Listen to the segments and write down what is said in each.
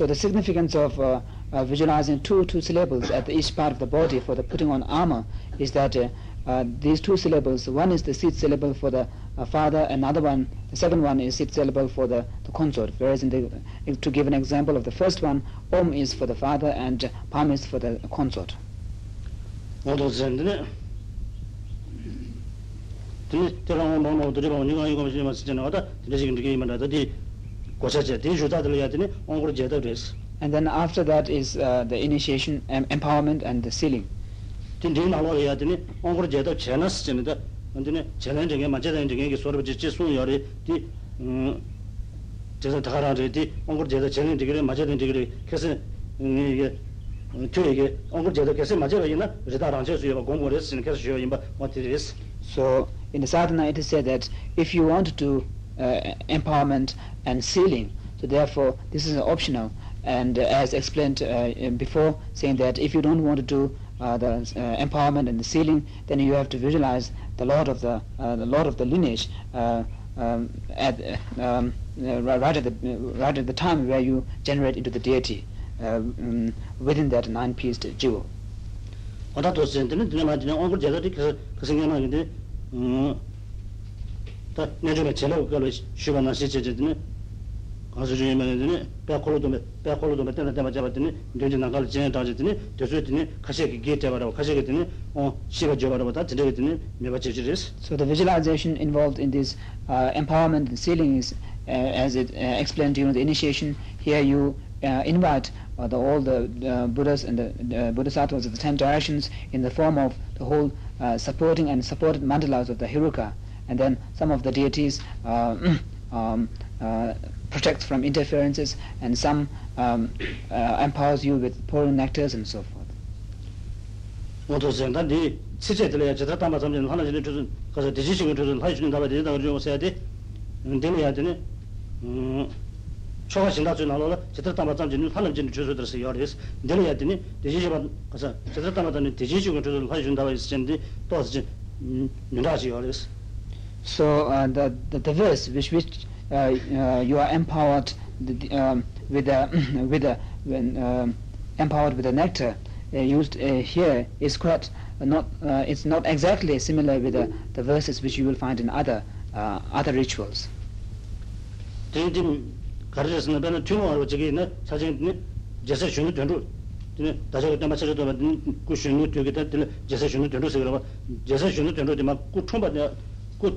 So the significance of visualizing two syllables at each part of the body for the putting on armor is that these two syllables, one is the seed syllable for the father, another one, the second one is seed syllable for the consort. Whereas to give an example of the first one, Om is for the father and Pam is for the consort. What is it? And then after that is the initiation, empowerment and the sealing. So in the sadhana it is said that if you want to do empowerment and sealing, so therefore this is optional. And as explained before, saying that if you don't want to do the empowerment and the sealing, then you have to visualize the lord of the lineage right at the time where you generate into the deity within that nine-pieced jewel. So the visualization involved in this empowerment and sealing is, as it explained during the initiation, here you invite all the Buddhas and the Bodhisattvas of the 10 directions in the form of the whole supporting and supported mandalas of the Heruka, and then some of the deities protects from interferences, and some empowers you with pouring nectars and so forth. So the verse which you are empowered empowered with the nectar used here is quite it's not exactly similar with the verses which you will find in other rituals. So the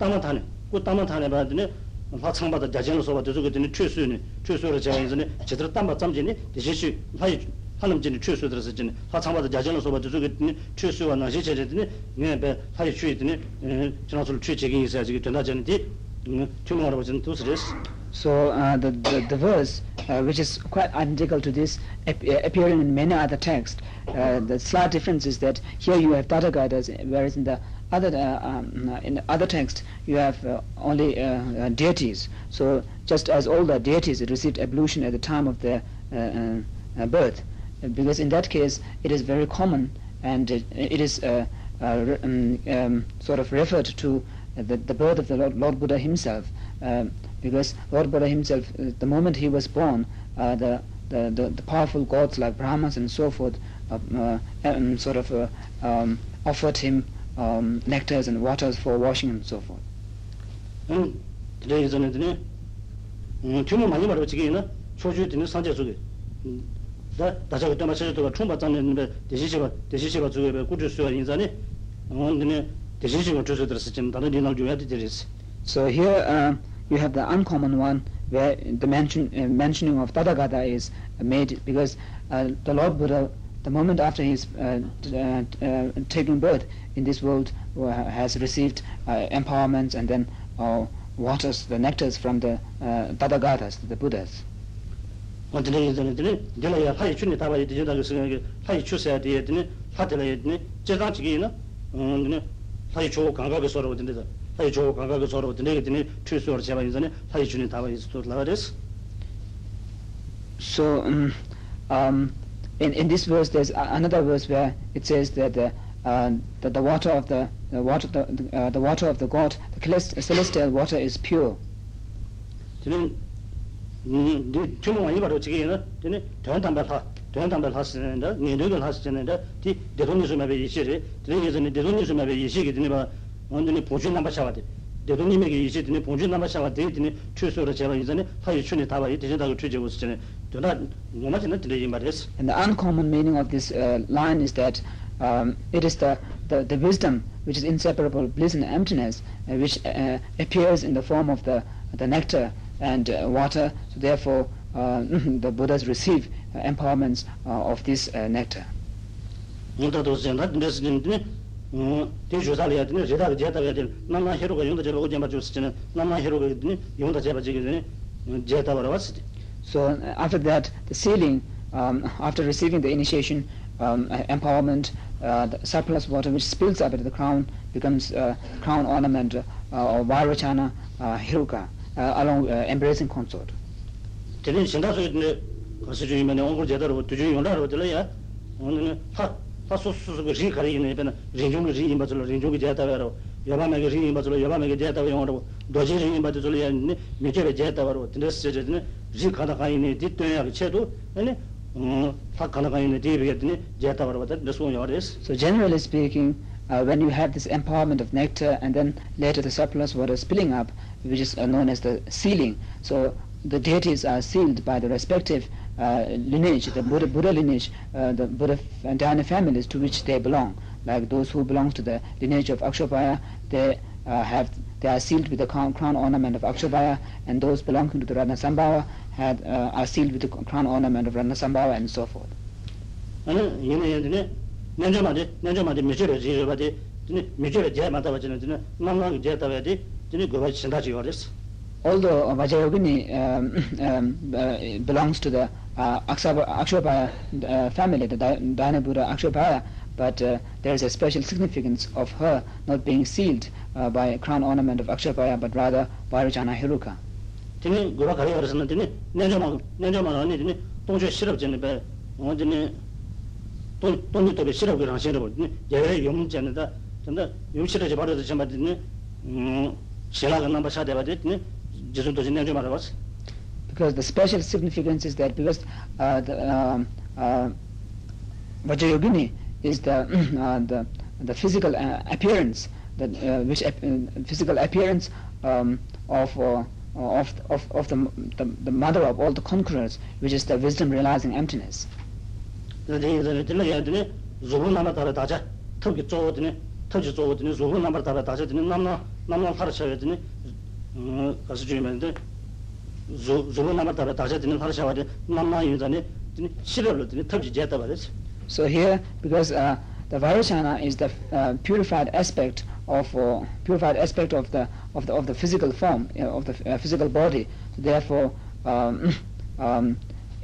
verse which is quite identical to this appearing in many other texts, the slight difference is that here you have Tathagatas, whereas in the other text you have only deities. So just as all the deities received ablution at the time of their birth, because in that case it is very common, and it is sort of referred to the birth of the Lord Buddha himself, because Lord Buddha himself, the moment he was born, the powerful gods like Brahmas and so forth offered him nectars and waters for washing and so forth. So here you have the uncommon one, where the mentioning of Tathagata is made, because the Lord Buddha, the moment after he's taking birth in this world, has received empowerments and then waters, the nectars from the Tathagatas, the Buddhas. So in this verse there's another verse where it says that the water of the water of the god, the celestial water, is pure. And the uncommon meaning of this line is that it is the wisdom which is inseparable, bliss and emptiness, which appears in the form of the nectar and water. So therefore, the Buddhas receive empowerments of this nectar. So after that, the sealing, after receiving the initiation, empowerment, the surplus water which spills up at the crown becomes crown ornament or Vairochana Heruka, along embracing consort. So generally speaking, when you have this empowerment of nectar and then later the surplus water spilling up, which is known as the sealing, so the deities are sealed by the respective lineage, the Buddha lineage, the Buddha and Dhyana families to which they belong. Like those who belong to the lineage of Akshobhya, they are sealed with the crown ornament of Akshobhya, and those belonging to the Ratnasambhava are sealed with the crown ornament of Ratnasambhava, and so forth. Although Vajrayogini belongs to the Akshobhya family, the Dhyana Buddha Akshobhya, but there is a special significance of her not being sealed by a crown ornament of Akshobhya, but rather Vairochana Heruka. Because the special significance is that because Vajrayogini is the physical appearance, that which physical appearance of the mother of all the conquerors, which is the wisdom realizing emptiness. So here, because the Vairochana is the purified aspect of the physical form, of the physical body. So therefore,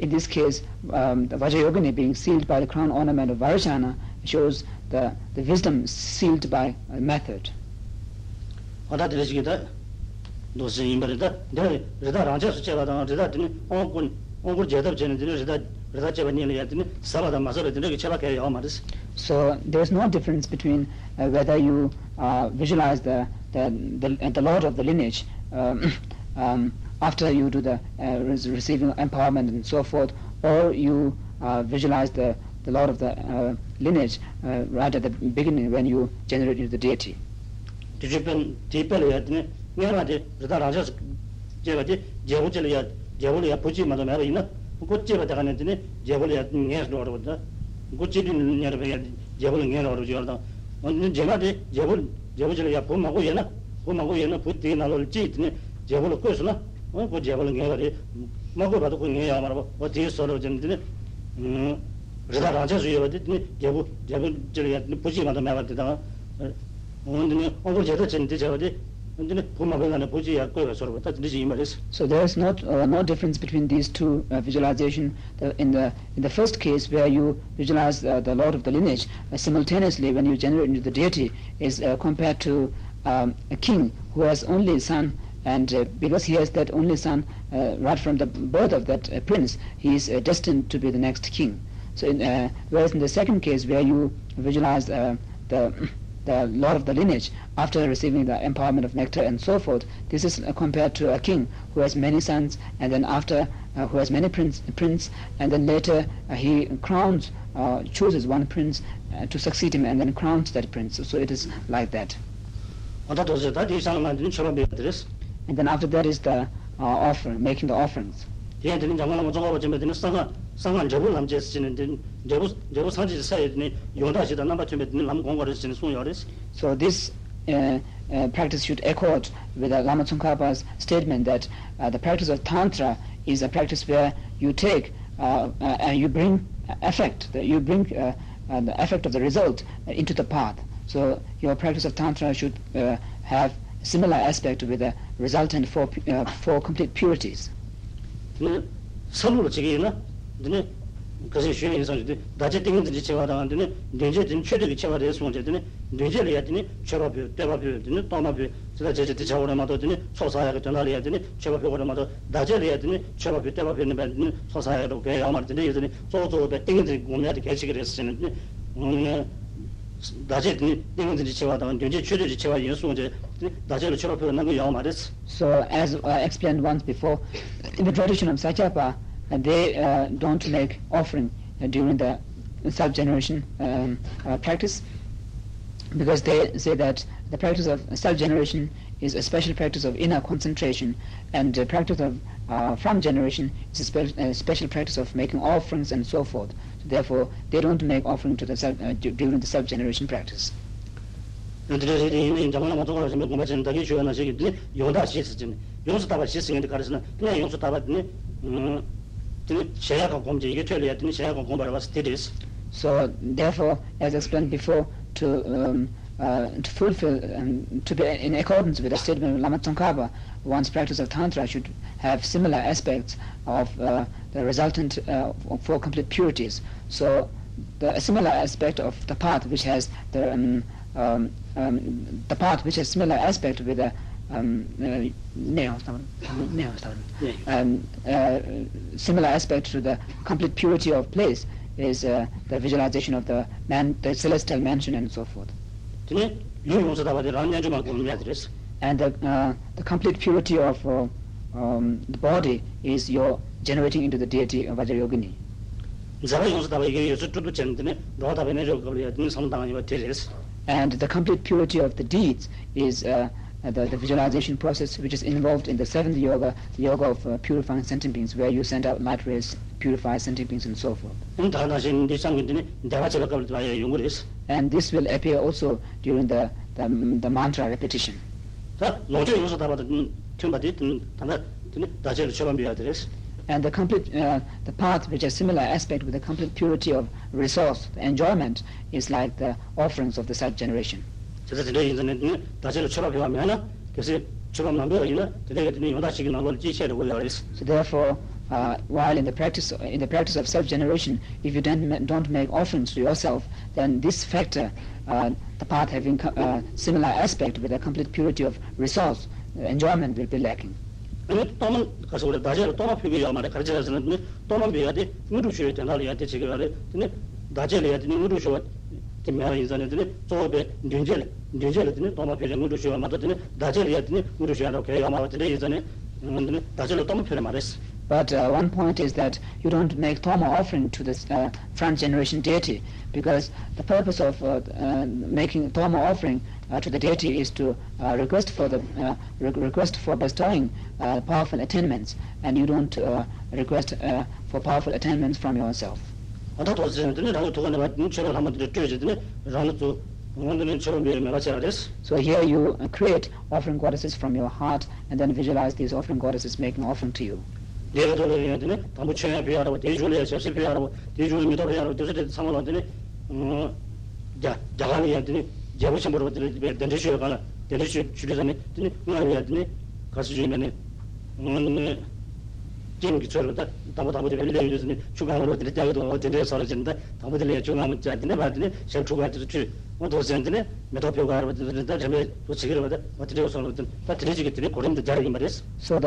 in this case, the Vajrayogini being sealed by the crown ornament of Vairochana shows the wisdom sealed by a method. So there is no difference between whether you visualize the lord of the lineage after you do the receiving empowerment and so forth, or you visualize the lord of the lineage right at the beginning when you generate the deity. So there is no difference between these two visualization. In the first case, where you visualize the lord of the lineage simultaneously when you generate into the deity, is compared to a king who has only son, and because he has that only son right from the birth of that prince, he is destined to be the next king. So whereas in the second case, where you visualize the the lord of the lineage, after receiving the empowerment of nectar and so forth. This is compared to a king who has many sons, and then after who has many prince, and then later he crowns, chooses one prince to succeed him, and then crowns that prince. So it is like that. And then after that is the offering, making the offerings. So this practice should accord with the Lama Tsongkhapa's statement that the practice of Tantra is a practice where you take and you bring effect, that you bring the effect of the result into the path. So your practice of Tantra should have similar aspect with the resultant four complete purities. So as I explained once before, in the tradition of Sakyapa, they don't make offering during the self-generation practice, because they say that the practice of self-generation is a special practice of inner concentration, and the practice of from generation is a special practice of making offerings and so forth. So therefore, they don't make offering to the self, during the self-generation practice. So therefore, as explained before, to fulfill to be in accordance with the statement of Lama Tsongkhapa, one's practice of Tantra should have similar aspects of the resultant four complete purities. So the similar aspect of the path which has the path which has similar aspect with the similar aspect to the complete purity of place is the visualization of the man, the celestial mansion, and so forth. And the complete purity of the body is your generating into the deity of Vajrayogini. And the complete purity of the deeds is the visualization process which is involved in the seventh yoga, the yoga of purifying sentient beings, where you send out light rays, purify sentient beings, and so forth. And this will appear also during the mantra repetition. And the complete the path which has similar aspect with the complete purity of resource, the enjoyment, is like the offerings of the third generation. So therefore, while in the practice of self-generation, if you don't make offerings to yourself, then this factor, the path having similar aspect with a complete purity of resource, enjoyment, will be lacking. But one point is that you don't make Toma offering to this front generation deity, because the purpose of making Toma offering to the deity is to request for bestowing powerful attainments, and you don't request for powerful attainments from yourself. So here you create offering goddesses from your heart, and then visualize these offering goddesses making offering to you. So the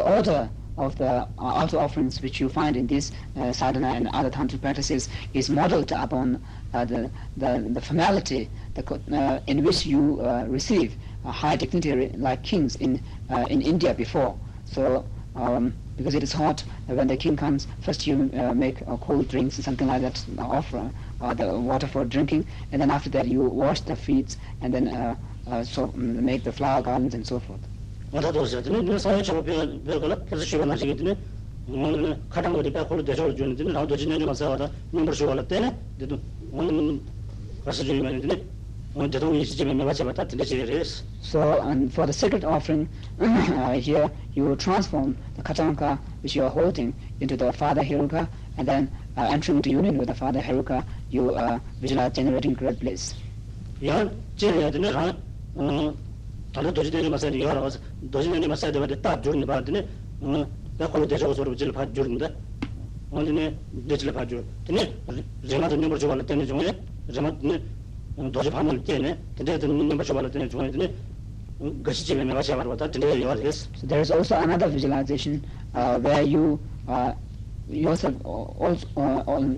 order of the altar offerings which you find in these sadhana and other tantric practices is modeled upon the formality in which you receive high dignitary like kings in India before. So because it is hot, when the king comes, first you make cold drinks or something like that, offer the water for drinking, and then after that you wash the feet, and then make the flower gardens and so forth. So, and for the sacred offering, here you will transform the Katanka which you are holding into the Father Heruka, and then entering into union with the Father Heruka, you visualize generating great bliss. So there is also another visualization where you yourself, although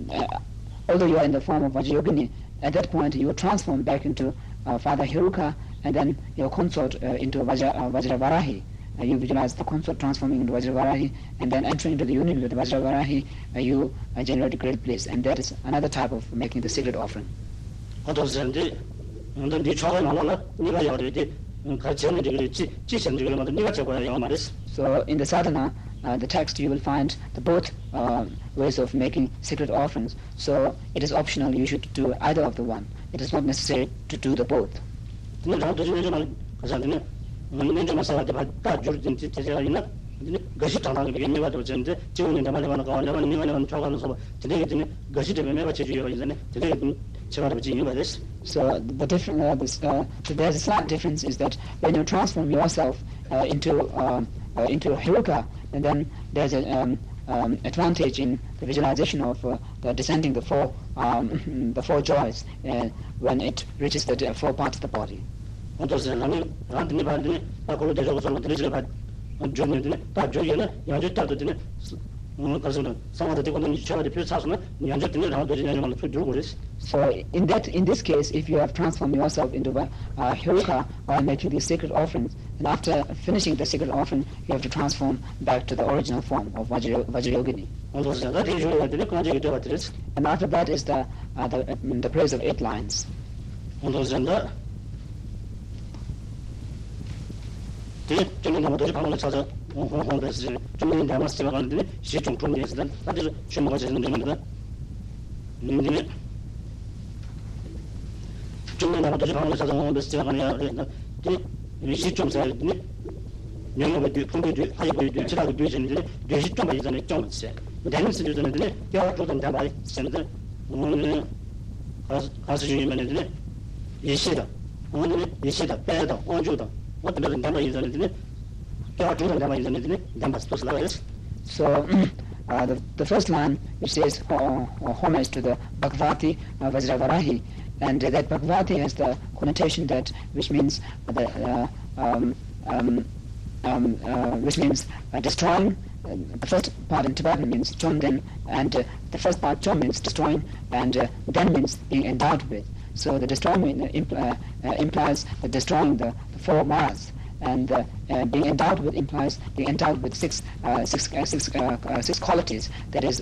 you are in the form of Vajrayogini, at that point you are transformed back into Father Heruka, and then your consort into Vajravarahi. You visualize the consort transforming into Vajravarahi, and then entering into the union with Vajravarahi, you generate great bliss, and that is another type of making the sacred offering. So in the sadhana, the text you will find the both ways of making sacred offerings. So it is optional, you should do either of the one. It is not necessary to do the both. So the different, there's a slight difference is that when you transform yourself into Heruka, and then there's an advantage in the visualization of the descending the four joys when it reaches the four parts of the body. So in this case, if you have transformed yourself into Heruka by making these sacred offerings, and after finishing the sacred offering, you have to transform back to the original form of Vajrayogini. And after that is the praise of 8 lines. So the first line which says homage to the Bhagavati Vajravarahi, and that Bhagavati has the connotation that which means destroying. The first part in Tibetan means chomden, and the first part chom means destroying, and den means being endowed with. So the destroying implies destroying the four maras. And being endowed with implies being endowed with six qualities. That is,